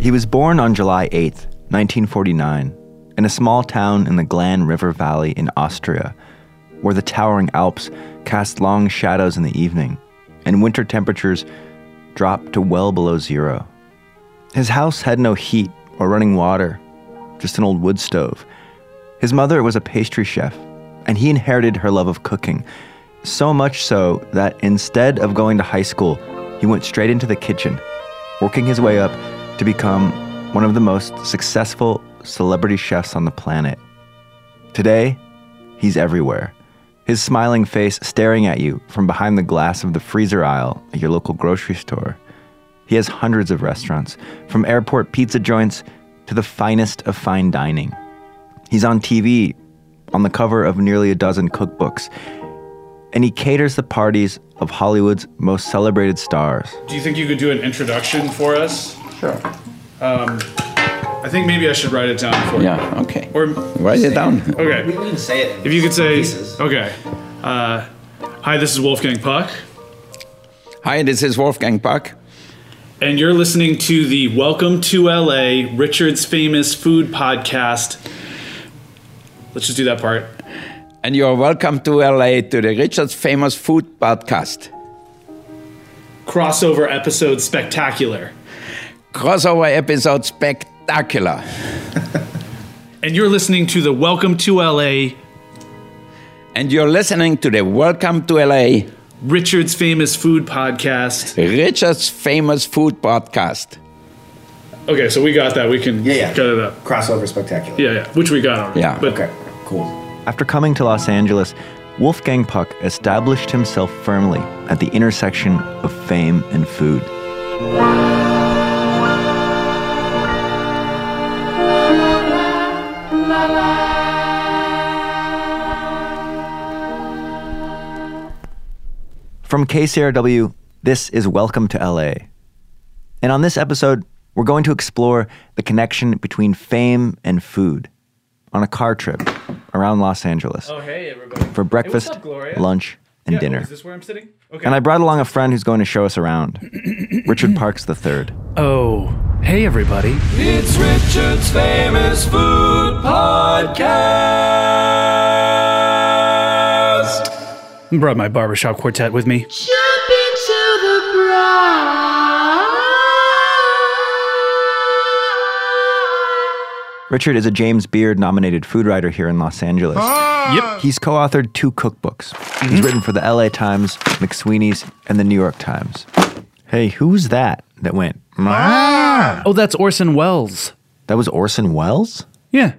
He was born on July 8th, 1949, in a small town in the Glan River Valley in Austria, where the towering Alps cast long shadows in the evening and winter temperatures dropped to well below zero. His house had no heat or running water, just an old wood stove. His mother was a pastry chef, and he inherited her love of cooking, so much so that instead of going to high school, he went straight into the kitchen, working his way up to become one of the most successful celebrity chefs on the planet. Today, he's everywhere. His smiling face staring at you from behind the glass of the freezer aisle at your local grocery store. He has hundreds of restaurants, from airport pizza joints to the finest of fine dining. He's on TV, on the cover of nearly a dozen cookbooks, and he caters the parties of Hollywood's most celebrated stars. Do you think you could do an introduction for us? Sure. I think maybe I should write it down for you. Yeah, okay. Or write it down. Okay. We can say it. If you could say, okay. Hi, this is Wolfgang Puck. Hi, this is Wolfgang Puck. And you're listening to the Welcome to LA, Richard's Famous Food Podcast. Let's just do that part. And you're welcome to LA, to the Richard's Famous Food Podcast. Crossover episode spectacular. Crossover episode spectacular. And you're listening to the Welcome to LA. And you're listening to the Welcome to LA, Richard's Famous Food Podcast. Richard's Famous Food Podcast. Okay, so we got that. We can cut it up. Crossover spectacular. Yeah, yeah. Which we got already. Yeah. But okay, cool. After coming to Los Angeles, Wolfgang Puck established himself firmly at the intersection of fame and food. From KCRW, this is Welcome to LA. And on this episode, we're going to explore the connection between fame and food on a car trip around Los Angeles. Oh, hey, everybody. For breakfast, lunch, and dinner. Oh, is this where I'm sitting? Okay. And I brought along a friend who's going to show us around, Richard Parks III. Oh, hey, everybody. It's Richard's Famous Food Podcast. Brought my barbershop quartet with me. Jumping to the ground. Richard is a James Beard-nominated food writer here in Los Angeles. Yep. He's co-authored two cookbooks. Mm-hmm. He's written for the LA Times, McSweeney's, and the New York Times. Hey, who's that went? Ah. Oh, that's Orson Welles. That was Orson Welles? Yeah.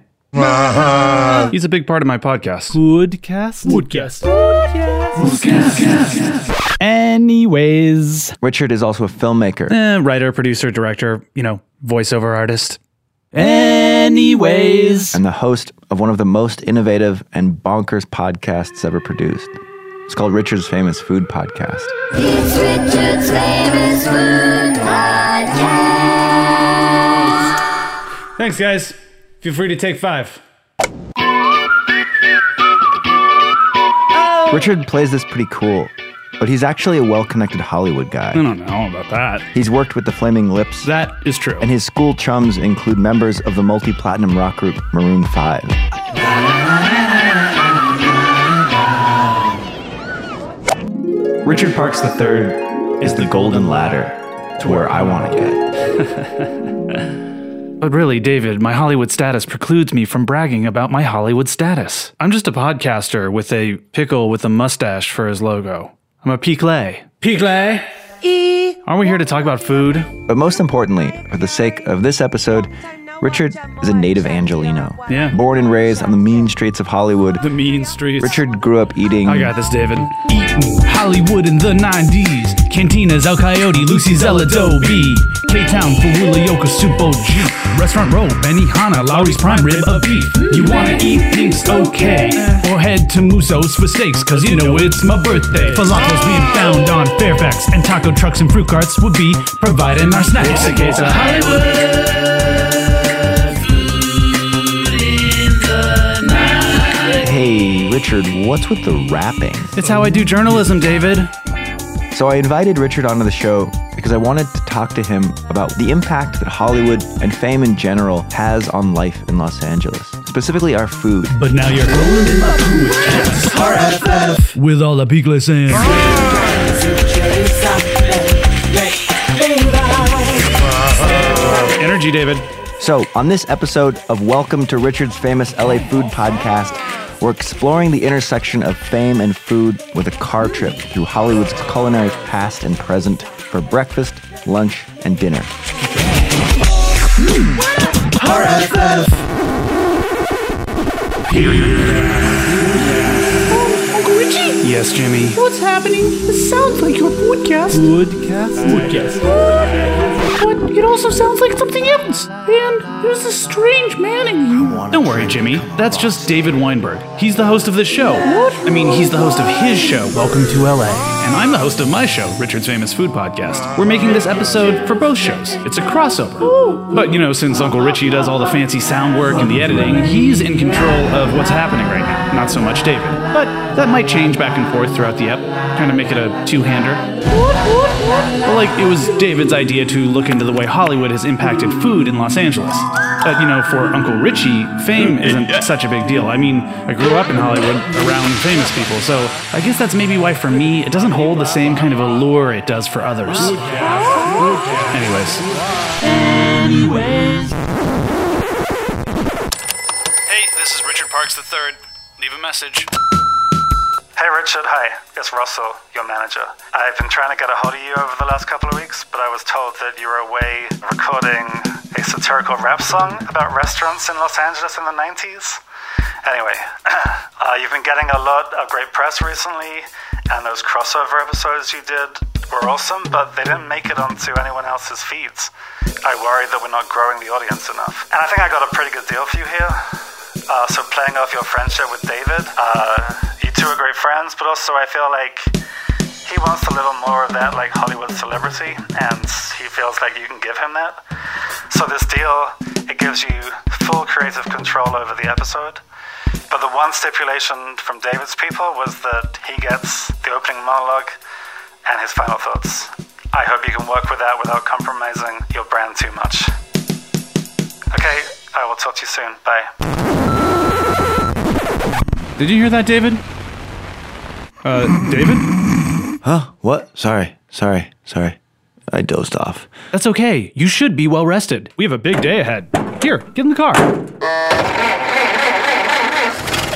He's a big part of my podcast. Woodcast. Anyways. Richard is also a filmmaker. Writer, producer, director, voiceover artist. Anyways. And the host of one of the most innovative and bonkers podcasts ever produced. It's called Richard's Famous Food Podcast. It's Richard's Famous Food Podcast. Thanks, guys. Feel free to take five. Richard plays this pretty cool, but he's actually a well-connected Hollywood guy. I don't know about that. He's worked with the Flaming Lips. That is true. And his school chums include members of the multi-platinum rock group Maroon 5. Richard Parks III is the golden ladder to where I want to get. But really, David, my Hollywood status precludes me from bragging about my Hollywood status. I'm just a podcaster with a pickle with a mustache for his logo. I'm a piclet. Piclet? Aren't we here to talk about food? But most importantly, for the sake of this episode, Richard is a native Angeleno. Yeah. Born and raised on the mean streets of Hollywood. The mean streets. Richard grew up eating... I got this, David. Eating Hollywood in the 90s. Cantinas, El Coyote, Lucy's, El Adobe. K-Town, Fuulioka, Supo G. Restaurant Row, Benihana, Lowry's Prime Rib of Beef. You wanna eat things okay? Or head to Musso's for steaks, cause you know it's my birthday. Falafels being found on Fairfax, and taco trucks and fruit carts will be providing our snacks. It's a case of Hollywood food in the night. Hey, Richard, what's with the rapping? It's how I do journalism, David. So I invited Richard onto the show because I wanted to talk to him about the impact that Hollywood and fame in general has on life in Los Angeles, specifically our food. But now you're rolling in my food with all the picles and energy, David. So on this episode of Welcome to Richard's Famous LA Food Podcast, we're exploring the intersection of fame and food with a car trip through Hollywood's culinary past and present for breakfast, lunch, and dinner. Richie? Yes, Jimmy? What's happening? It sounds like your podcast. But it also sounds like something else. And there's a strange man in you. Don't worry, Jimmy. That's just David Weinberg. He's the host of this show. What? I mean, he's the host of his show, Welcome to LA. And I'm the host of my show, Richard's Famous Food Podcast. We're making this episode for both shows. It's a crossover. Ooh. But, you know, since Uncle Richie does all the fancy sound work and the editing, he's in control of what's happening right now. Not so much David. But that might change back and forth throughout the ep. Kind of make it a two-hander. Well, like, it was David's idea to look into the way Hollywood has impacted food in Los Angeles. But, you know, for Uncle Richie, fame isn't such a big deal. I mean, I grew up in Hollywood around famous people, so I guess that's maybe why for me it doesn't hold the same kind of allure it does for others. Anyways. Hey, this is Richard Parks III. Leave a message. Hey Richard, hi, it's Russell, your manager. I've been trying to get a hold of you over the last couple of weeks, but I was told that you were away recording a satirical rap song about restaurants in Los Angeles in the 90s. Anyway, you've been getting a lot of great press recently, and those crossover episodes you did were awesome, but they didn't make it onto anyone else's feeds. I worry that we're not growing the audience enough. And I think I got a pretty good deal for you here. So playing off your friendship with David, you two are great friends, but also I feel like he wants a little more of that, like, Hollywood celebrity, and he feels like you can give him that. So this deal, it gives you full creative control over the episode. But the one stipulation from David's people was that he gets the opening monologue and his final thoughts. I hope you can work with that without compromising your brand too much. Okay, I will talk to you soon. Bye. Did you hear that, David? David? Huh? What? Sorry. I dozed off. That's okay. You should be well rested. We have a big day ahead. Here, get in the car.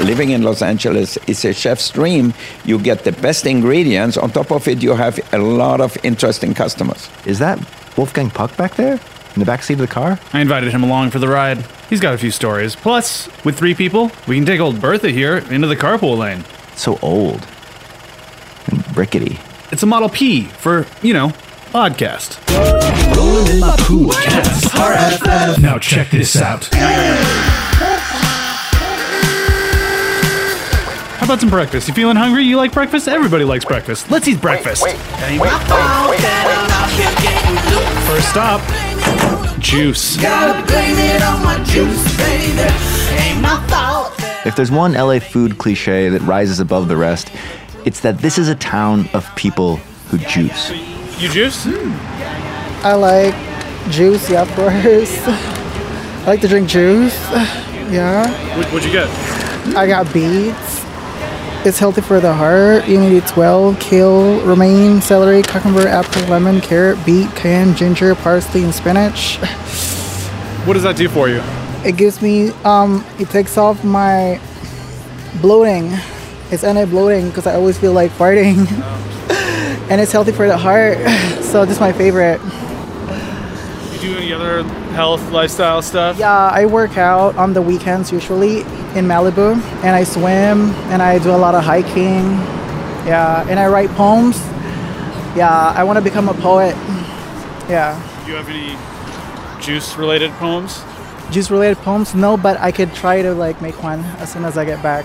Living in Los Angeles is a chef's dream. You get the best ingredients. On top of it, you have a lot of interesting customers. Is that Wolfgang Puck back there? In the backseat of the car? I invited him along for the ride. He's got a few stories. Plus, with three people, we can take old Bertha here into the carpool lane. It's so old. And rickety. It's a Model P for, you know, podcast. Rolling in my pool cast. Now check this out. How about some breakfast? You feeling hungry? You like breakfast? Everybody likes breakfast. Let's eat breakfast. Wait. First stop. Juice. Gotta blame it on my juice, baby. Ain't my fault. If there's one LA food cliche that rises above the rest, it's that this is a town of people who juice. You juice? I like juice, yeah, of course. I like to drink juice, yeah. What'd you get? I got beets. It's healthy for the heart. You need 12 kale, romaine, celery, cucumber, apple, lemon, carrot, beet, canned ginger, parsley, and spinach. What does that do for you? It gives me, it takes off my bloating. It's anti-bloating because I always feel like farting. And it's healthy for the heart. So this is my favorite. Do you do any other health, lifestyle stuff? Yeah, I work out on the weekends usually in Malibu, and I swim, and I do a lot of hiking. Yeah, and I write poems. Yeah, I want to become a poet. Yeah. Do you have any juice-related poems? Juice-related poems? No, but I could try to, like, make one as soon as I get back.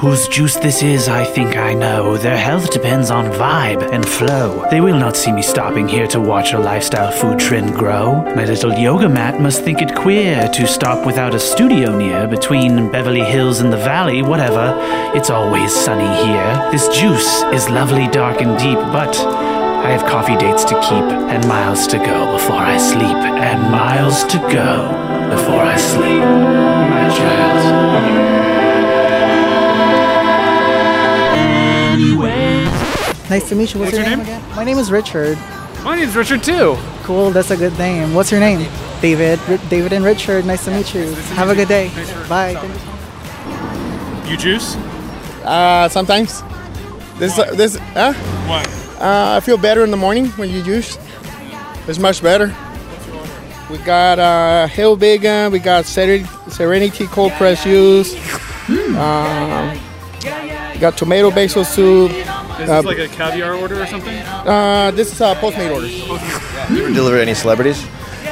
Whose juice this is, I think I know. Their health depends on vibe and flow. They will not see me stopping here to watch a lifestyle food trend grow. My little yoga mat must think it queer to stop without a studio near. Between Beverly Hills and the Valley, whatever, it's always sunny here. This juice is lovely, dark, and deep, but I have coffee dates to keep, and miles to go before I sleep, and miles to go before I sleep, my child. Anyways. Nice to meet you. What's your name again? My name is Richard. My name's Richard too. Cool, that's a good name. What's your name? David. David and Richard, nice to meet you. Have a good day. Bye. You juice? Sometimes. Why? I feel better in the morning when you juice. It's much better. What's your order? We got Hill Vegan, we got Serenity Cold Press Juice, got tomato basil soup. Is this like a caviar order or something? This is a Postmate order. Have you ever delivered any celebrities?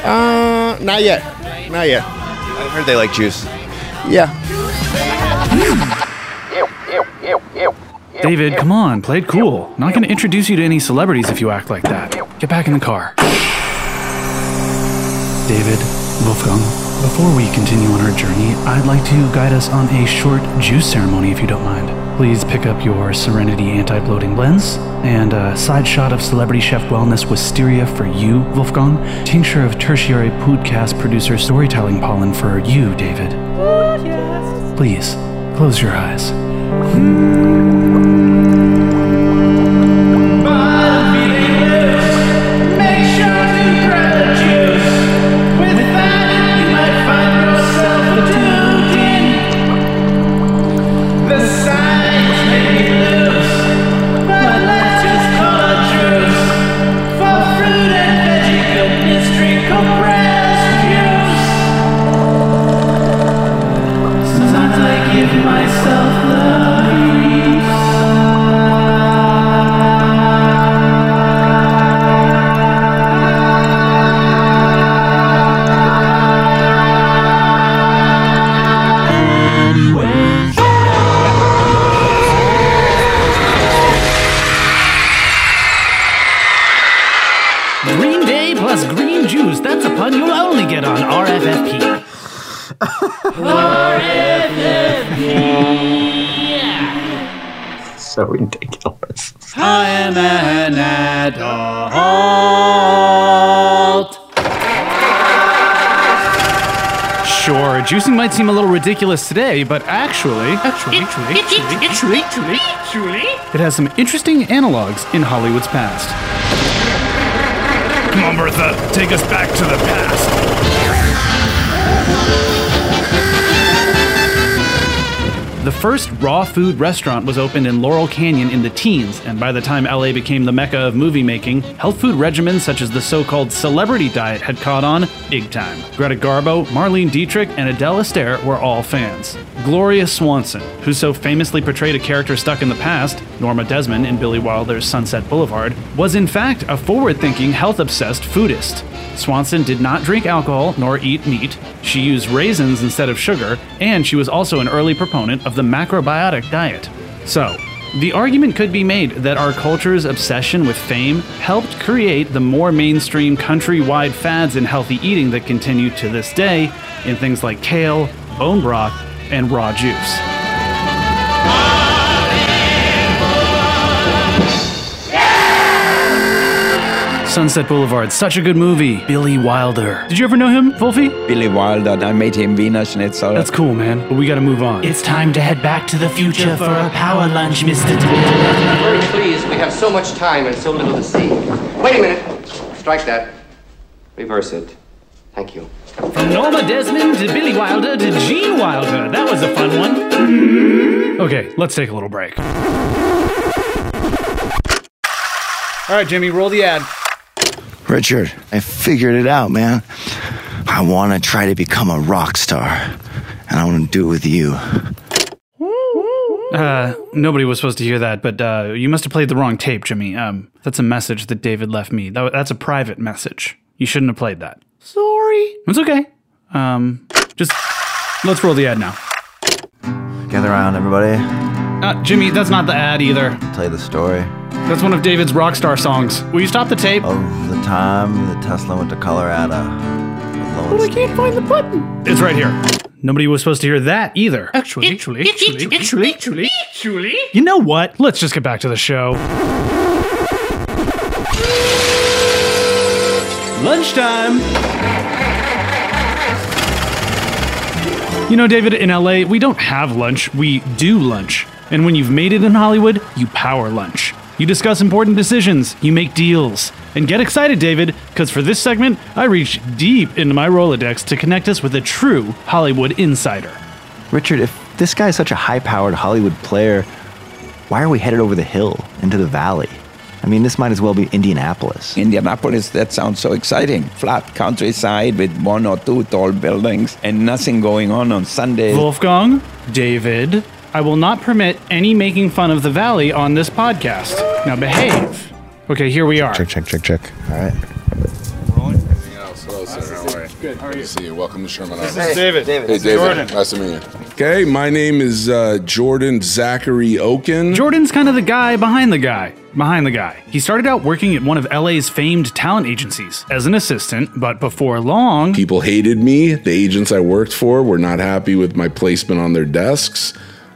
Not yet. Not yet. I heard they like juice. Yeah. David, come on, play it cool. Not going to introduce you to any celebrities if you act like that. Get back in the car. David, Wolfgang, before we continue on our journey, I'd like to guide us on a short juice ceremony if you don't mind. Please pick up your Serenity anti-bloating blends and a side shot of Celebrity Chef Wellness Wisteria for you, Wolfgang. Tincture of tertiary podcast producer storytelling pollen for you, David. Please, close your eyes. Juicing might seem a little ridiculous today, but actually, it has some interesting analogs in Hollywood's past. Come on, Bertha, take us back to the past. The first raw food restaurant was opened in Laurel Canyon in the teens, and by the time LA became the mecca of movie making, health food regimens such as the so-called celebrity diet had caught on big time. Greta Garbo, Marlene Dietrich, and Adele Astaire were all fans. Gloria Swanson, who so famously portrayed a character stuck in the past, Norma Desmond in Billy Wilder's Sunset Boulevard, was in fact a forward-thinking, health-obsessed foodist. Swanson did not drink alcohol nor eat meat. She used raisins instead of sugar, and she was also an early proponent of the macrobiotic diet. So, the argument could be made that our culture's obsession with fame helped create the more mainstream countrywide fads in healthy eating that continue to this day in things like kale, bone broth, and raw juice. Sunset Boulevard, such a good movie. Billy Wilder. Did you ever know him, Wolfie? Billy Wilder, I made him Wiener Schnitzel. That's cool, man, but we gotta move on. It's time to head back to the future for a power lunch, Mr. Very pleased, we have so much time and so little to see. Wait a minute. Strike that. Reverse it. Thank you. From Norma Desmond to Billy Wilder to Gene Wilder. That was a fun one. Okay, let's take a little break. All right, Jimmy, roll the ad. Richard, I figured it out, man. I want to try to become a rock star, and I want to do it with you. Nobody was supposed to hear that, but you must have played the wrong tape, Jimmy. That's a message that David left me. That's a private message. You shouldn't have played that. Sorry. It's okay. Just let's roll the ad now. Gather around, everybody. Jimmy, that's not the ad either. Play the story. That's one of David's rockstar songs. Will you stop the tape? Of the time the Tesla went to Colorado. But I can't find the button. It's right here. Nobody was supposed to hear that either. Actually. You know what? Let's just get back to the show. Lunchtime! You know, David, in LA, we don't have lunch, we do lunch. And when you've made it in Hollywood, you power lunch. You discuss important decisions, you make deals. And get excited, David, because for this segment, I reached deep into my Rolodex to connect us with a true Hollywood insider. Richard, if this guy's such a high-powered Hollywood player, why are we headed over the hill into the valley? I mean, this might as well be Indianapolis. Indianapolis, that sounds so exciting. Flat countryside with one or two tall buildings and nothing going on Sunday. Wolfgang, David, I will not permit any making fun of the valley on this podcast. Now behave. Okay, here we are. Check. All right. Rolling? Yeah, slow, sir. How are you? Good. How are you? Good to see you. Welcome to Sherman Oaks. Hey, David. Hey, David. Jordan. Nice to meet you. Okay, my name is Jordan Zachary Oaken. Jordan's kind of the guy behind the guy. He started out working at one of LA's famed talent agencies as an assistant, but before long... people hated me. The agents I worked for were not happy with my placement on their desks.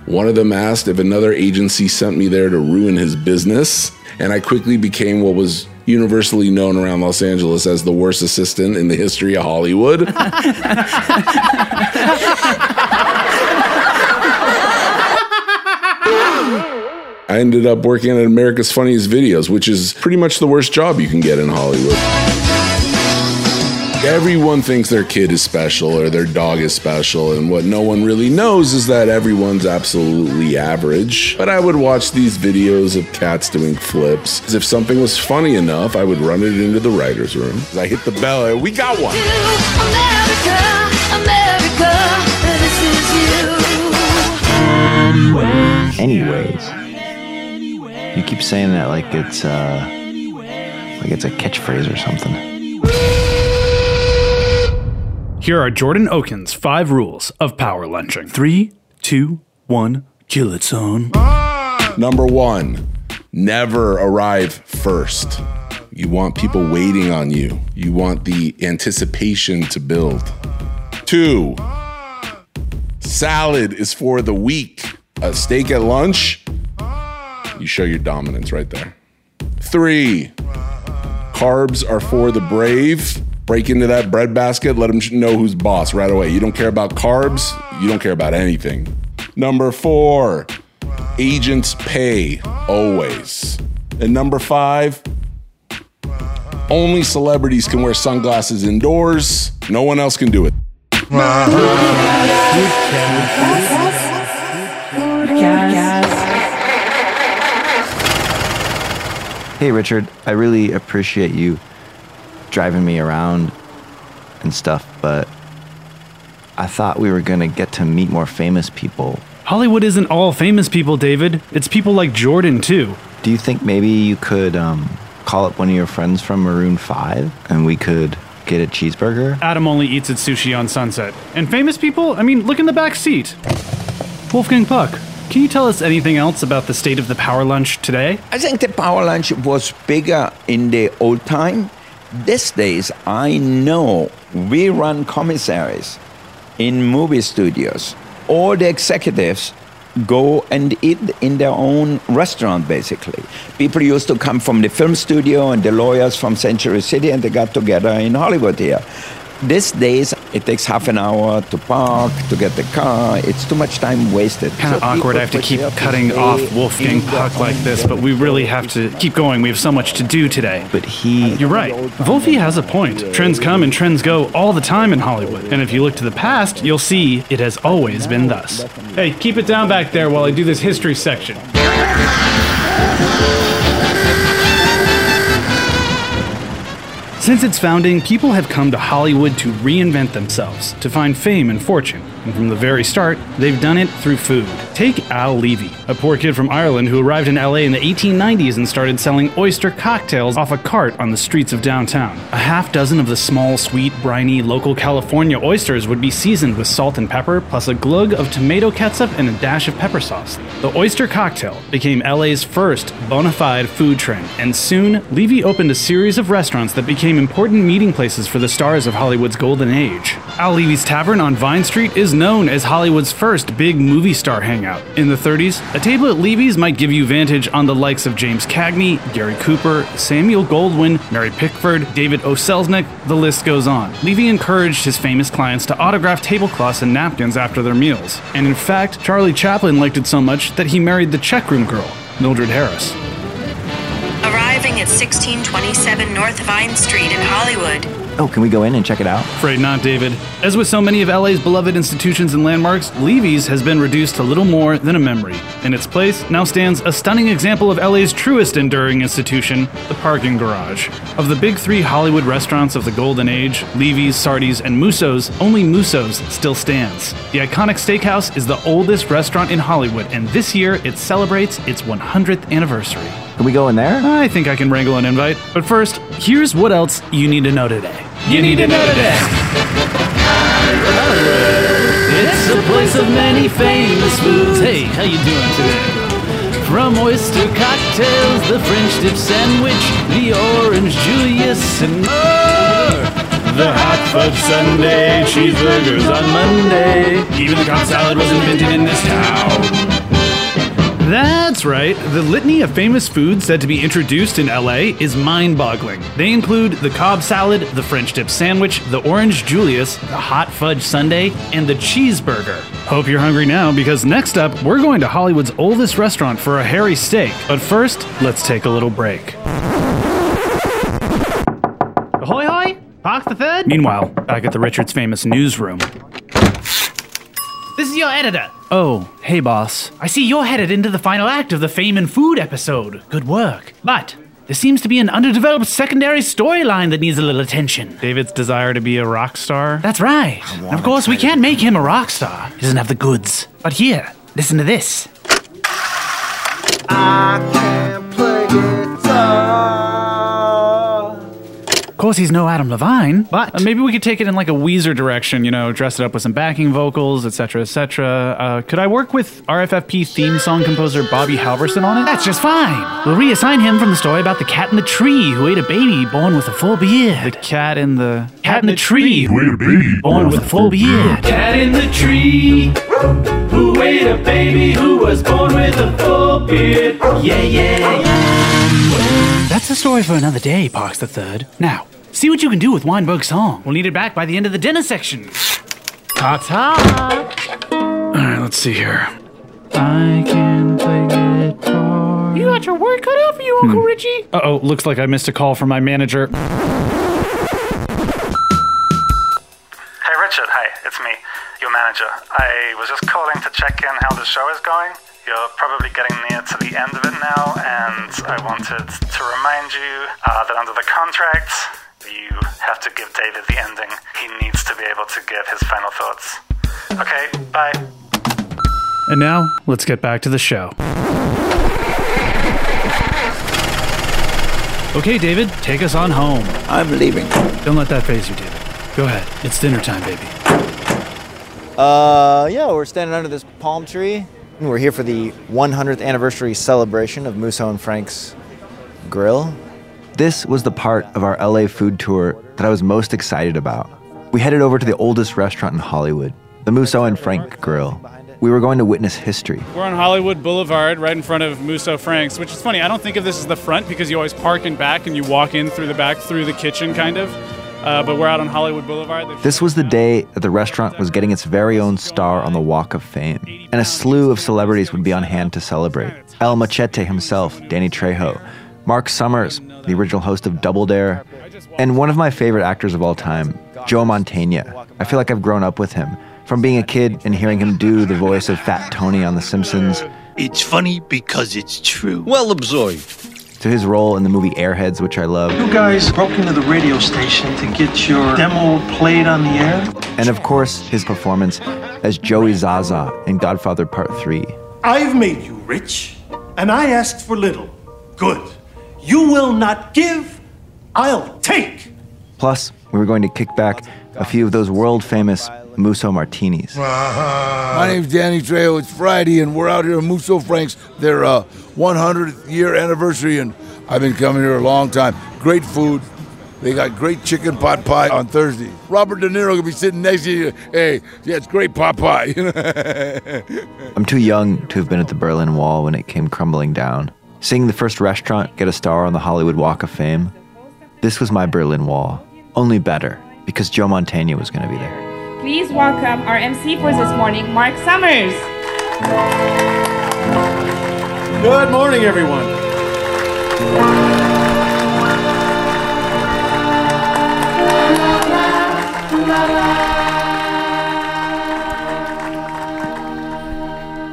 One of them asked if another agency sent me there to ruin his business, and I quickly became what was universally known around Los Angeles as the worst assistant in the history of Hollywood. I ended up working at America's Funniest Videos, which is pretty much the worst job you can get in Hollywood. Everyone thinks their kid is special or their dog is special, and what no one really knows is that everyone's absolutely average. But I would watch these videos of cats doing flips. If something was funny enough, I would run it into the writer's room. I hit the bell and we got one. America, this is you. Anyways. You keep saying that like it's a catchphrase or something. Here are Jordan Oaken's 5 rules of power lunching. 3, 2, 1, kill it, son. Number 1, never arrive first. You want people waiting on you. You want the anticipation to build. 2, salad is for the weak. A steak at lunch, you show your dominance right there. 3, carbs are for the brave. Break into that bread basket, let them know who's boss right away. You don't care about carbs, you don't care about anything. Number 4, agents pay, always. And number 5, only celebrities can wear sunglasses indoors. No one else can do it. Hey, Richard, I really appreciate you driving me around and stuff, but I thought we were gonna get to meet more famous people. Hollywood isn't all famous people, David. It's people like Jordan, too. Do you think maybe you could call up one of your friends from Maroon 5 and we could get a cheeseburger? Adam only eats at sushi on Sunset. And famous people? I mean, look in the back seat. Wolfgang Puck, can you tell us anything else about the state of the power lunch today? I think the power lunch was bigger in the old time. These days, I know we run commissaries in movie studios. All the executives go and eat in their own restaurant, basically. People used to come from the film studio and the lawyers from Century City, and they got together in Hollywood here. These days, it takes half an hour to park, to get the car. It's too much time wasted. Kind of awkward. I have to keep cutting off Wolfgang Puck like this, but we really have to keep going. We have so much to do today. But you're right. Wolfie has a point. Trends come and trends go all the time in Hollywood. And if you look to the past, you'll see it has always been thus. Hey, keep it down back there while I do this history section. Since its founding, people have come to Hollywood to reinvent themselves, to find fame and fortune. And from the very start, they've done it through food. Take Al Levy, a poor kid from Ireland who arrived in LA in the 1890s and started selling oyster cocktails off a cart on the streets of downtown. A half dozen of the small, sweet, briny, local California oysters would be seasoned with salt and pepper, plus a glug of tomato ketchup and a dash of pepper sauce. The oyster cocktail became LA's first bona fide food trend, and soon, Levy opened a series of restaurants that became important meeting places for the stars of Hollywood's golden age. Al Levy's Tavern on Vine Street is was known as Hollywood's first big movie star hangout. In the 30s, a table at Levy's might give you vantage on the likes of James Cagney, Gary Cooper, Samuel Goldwyn, Mary Pickford, David O. Selznick, the list goes on. Levy encouraged his famous clients to autograph tablecloths and napkins after their meals. And in fact, Charlie Chaplin liked it so much that he married the checkroom girl, Mildred Harris. Arriving at 1627 North Vine Street in Hollywood. Oh, can we go in and check it out? Afraid not, David. As with so many of LA's beloved institutions and landmarks, Levy's has been reduced to little more than a memory. In its place now stands a stunning example of LA's truest enduring institution, the parking garage. Of the big three Hollywood restaurants of the golden age, Levy's, Sardi's, and Musso's, only Musso's still stands. The iconic steakhouse is the oldest restaurant in Hollywood, and this year it celebrates its 100th anniversary. Can we go in there? I think I can wrangle an invite. But first, here's what else you need to know today. You need to know today. It's a place of many famous foods. Hey, how you doing today? From oyster cocktails, the French Dip Sandwich, the Orange Julius, and more. The Hot Fudge Sundae, cheeseburgers on Monday. Even the Cobb Salad was invented in this town. That's right, the litany of famous foods said to be introduced in LA is mind-boggling. They include the Cobb Salad, the French Dip Sandwich, the Orange Julius, the Hot Fudge Sundae, and the cheeseburger. Hope you're hungry now, because next up, we're going to Hollywood's oldest restaurant for a hairy steak. But first, let's take a little break. Ahoy, hoy! Park the third? Meanwhile, back at the Richards' famous newsroom. This is your editor. Oh, hey, boss. I see you're headed into the final act of the Fame and Food episode. Good work. But there seems to be an underdeveloped secondary storyline that needs a little attention. David's desire to be a rock star? That's right. And of course, we can't make him a rock star. He doesn't have the goods. But here, listen to this. I can't play guitar. Of course, he's no Adam Levine, but... maybe we could take it in like a Weezer direction, you know, dress it up with some backing vocals, etc., etc. Could I work with RFFP theme song composer Bobby Halverson on it? That's just fine. We'll reassign him from the story about the cat in the tree who ate a baby born with a full beard. The cat in the... Cat in the tree who ate a baby born with a full beard. Cat in the tree who ate a baby who was born with a full beard. Yeah, yeah, yeah. That's a story for another day, Parks III. Now... see what you can do with Weinberg's song. We'll need it back by the end of the dinner section. Ta-ta! Alright, let's see here. I can play guitar. You got your work cut out for you, Uncle Richie. Uh-oh, looks like I missed a call from my manager. Hey, Richard. Hi, it's me, your manager. I was just calling to check in how the show is going. You're probably getting near to the end of it now, and I wanted to remind you that under the contract... you have to give David the ending. He needs to be able to give his final thoughts. Okay, bye. And now, let's get back to the show. Okay, David, take us on home. I'm leaving. Don't let that faze you, David. Go ahead. It's dinner time, baby. Yeah, we're standing under this palm tree. We're here for the 100th anniversary celebration of Musso and Frank's Grill. This was the part of our LA food tour that I was most excited about. We headed over to the oldest restaurant in Hollywood, the Musso and Frank Grill. We were going to witness history. We're on Hollywood Boulevard, right in front of Musso Frank's, which is funny. I don't think of this as the front because you always park in back and you walk in through the back, through the kitchen, kind of. But we're out on Hollywood Boulevard. This was the day that the restaurant was getting its very own star on the Walk of Fame, and a slew of celebrities would be on hand to celebrate. El Machete himself, Danny Trejo, Mark Summers, the original host of Double Dare, and one of my favorite actors of all time, Joe Mantegna. I feel like I've grown up with him, from being a kid and hearing him do the voice of Fat Tony on The Simpsons. It's funny because it's true. Well absorbed. To his role in the movie Airheads, which I love. You guys broke into the radio station to get your demo played on the air. And of course, his performance as Joey Zaza in Godfather Part 3. I've made you rich, and I asked for little. Good. You will not give, I'll take. Plus, we were going to kick back a few of those world-famous Musso martinis. My name's Danny Trejo. It's Friday, and we're out here at Musso Frank's, their 100th year anniversary, and I've been coming here a long time. Great food, They got great chicken pot pie on Thursday. Robert De Niro will be sitting next to you. Hey, yeah, it's great pot pie. I'm too young to have been at the Berlin Wall when it came crumbling down. Seeing the first restaurant get a star on the Hollywood Walk of Fame, this was my Berlin Wall. Only better, because Joe Mantegna was going to be there. Please welcome our MC for this morning, Mark Summers. Good morning, everyone.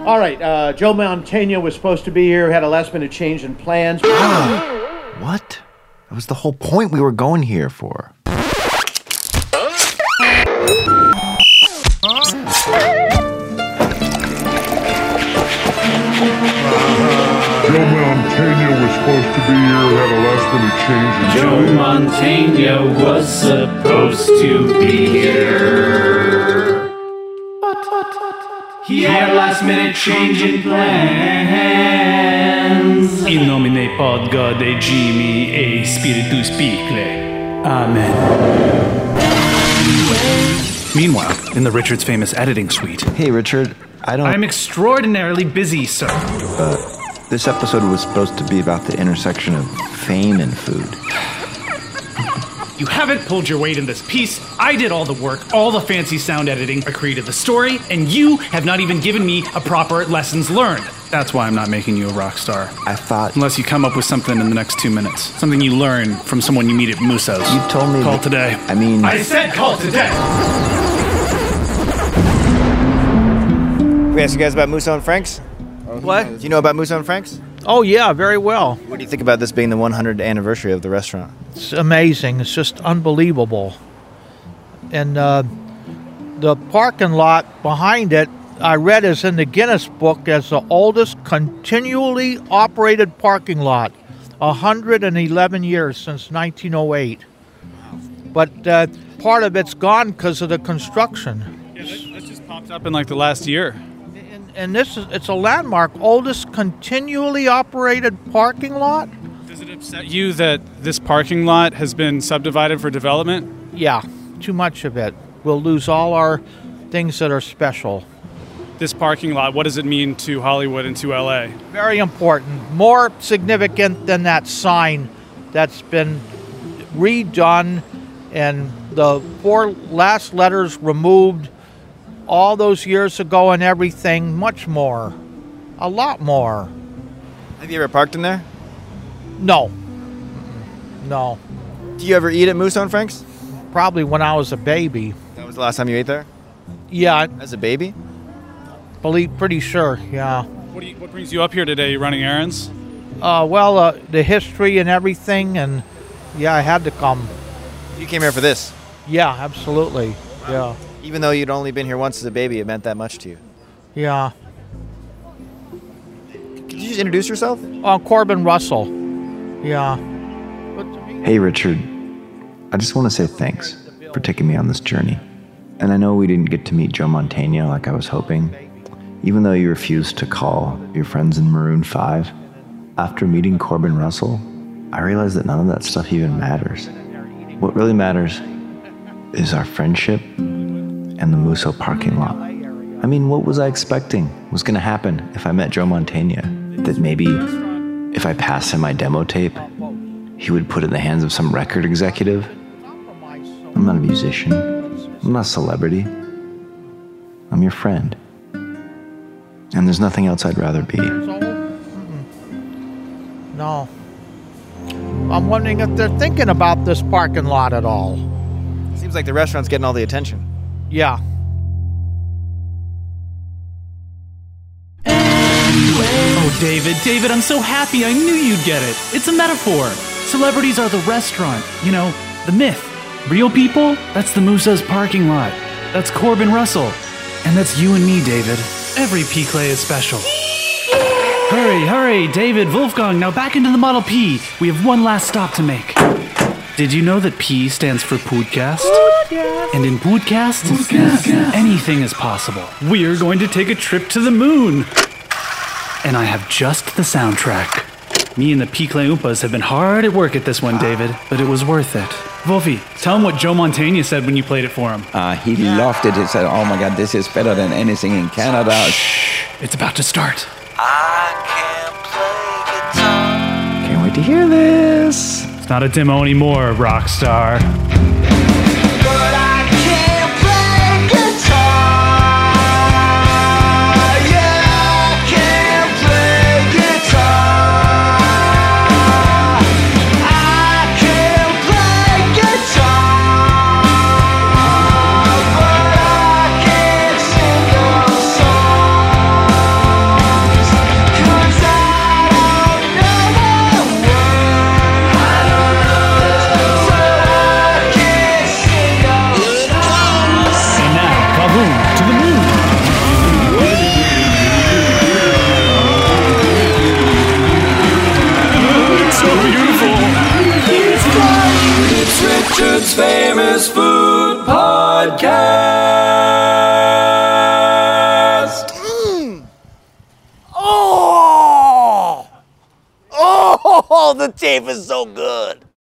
All right, Joe Mantegna was supposed to be here, had a last-minute change in plans. What? That was the whole point we were going here for. Joe Mantegna was supposed to be here, had a last-minute change. Joe Mantegna was supposed to be here, he had a last-minute change in plans. In nomine pod God et Gimi et Spiritus Picle. Amen. Meanwhile, in the Richard's famous editing suite. Hey, Richard, I'm extraordinarily busy, sir. This episode was supposed to be about the intersection of fame and food. You haven't pulled your weight in this piece. I did all the work, all the fancy sound editing. I created the story, and you have not even given me a proper lessons learned. That's why I'm not making you a rock star. I thought... Unless you come up with something in the next 2 minutes. Something you learn from someone you meet at Musso's. You told me... Call today. I mean... I said call today! We asked you guys about Musso and Frank's? What? Do you know about Musso and Frank's? Oh, yeah, very well. What do you think about this being the 100th anniversary of the restaurant? It's amazing. It's just unbelievable. And the parking lot behind it, I read, is in the Guinness Book as the oldest continually operated parking lot. 111 years since 1908. But part of it's gone because of the construction. Yeah, that just popped up in like the last year. And it's a landmark, oldest continually operated parking lot. Does it upset you that this parking lot has been subdivided for development? Yeah, too much of it. We'll lose all our things that are special. This parking lot, what does it mean to Hollywood and to L.A.? Very important. More significant than that sign that's been redone and the 4 last letters removed all those years ago and everything, much more. A lot more. Have you ever parked in there? No. No. Do you ever eat at Musso and Frank's? Probably when I was a baby. That was the last time you ate there? Yeah. As a baby? Pretty sure, yeah. What brings you up here today? You running errands? Well, the history and everything, and yeah, I had to come. You came here for this? Yeah, absolutely. Wow. Yeah. Even though you'd only been here once as a baby, it meant that much to you. Yeah. Could you just introduce yourself? Corbin Russell. Yeah. Hey, Richard. I just want to say thanks for taking me on this journey. And I know we didn't get to meet Joe Mantegna like I was hoping, even though you refused to call your friends in Maroon 5. After meeting Corbin Russell, I realized that none of that stuff even matters. What really matters is our friendship and the Musso parking lot. I mean, what was I expecting was going to happen if I met Joe Mantegna? That maybe if I passed him my demo tape, he would put it in the hands of some record executive? I'm not a musician. I'm not a celebrity. I'm your friend. And there's nothing else I'd rather be. No. I'm wondering if they're thinking about this parking lot at all. Seems like the restaurant's getting all the attention. Yeah. Oh, David, I'm so happy. I knew you'd get it. It's a metaphor. Celebrities are the restaurant. You know, the myth. Real people? That's the Musso's parking lot. That's Corbin Russell. And that's you and me, David. Every P-Clay is special. Hurry, David, Wolfgang, now back into the Model P. We have one last stop to make. Did you know that P stands for podcast? And in podcast, anything is possible. We're going to take a trip to the moon. And I have just the soundtrack. Me and the P-Clay Oompas have been hard at work at this one, David, but it was worth it. Wolfie, tell him what Joe Mantegna said when you played it for him. He loved it. He said, oh my God, this is better than anything in Canada. Shh, it's about to start. I can't play guitar. Can't wait to hear this. It's not a demo anymore, rock star. But I can't play guitar. Yeah, I can't play guitar. I can't play guitar. But I can't sing your songs. 'Cause Richard's Famous Food Podcast. Oh! Oh, the tape is so good.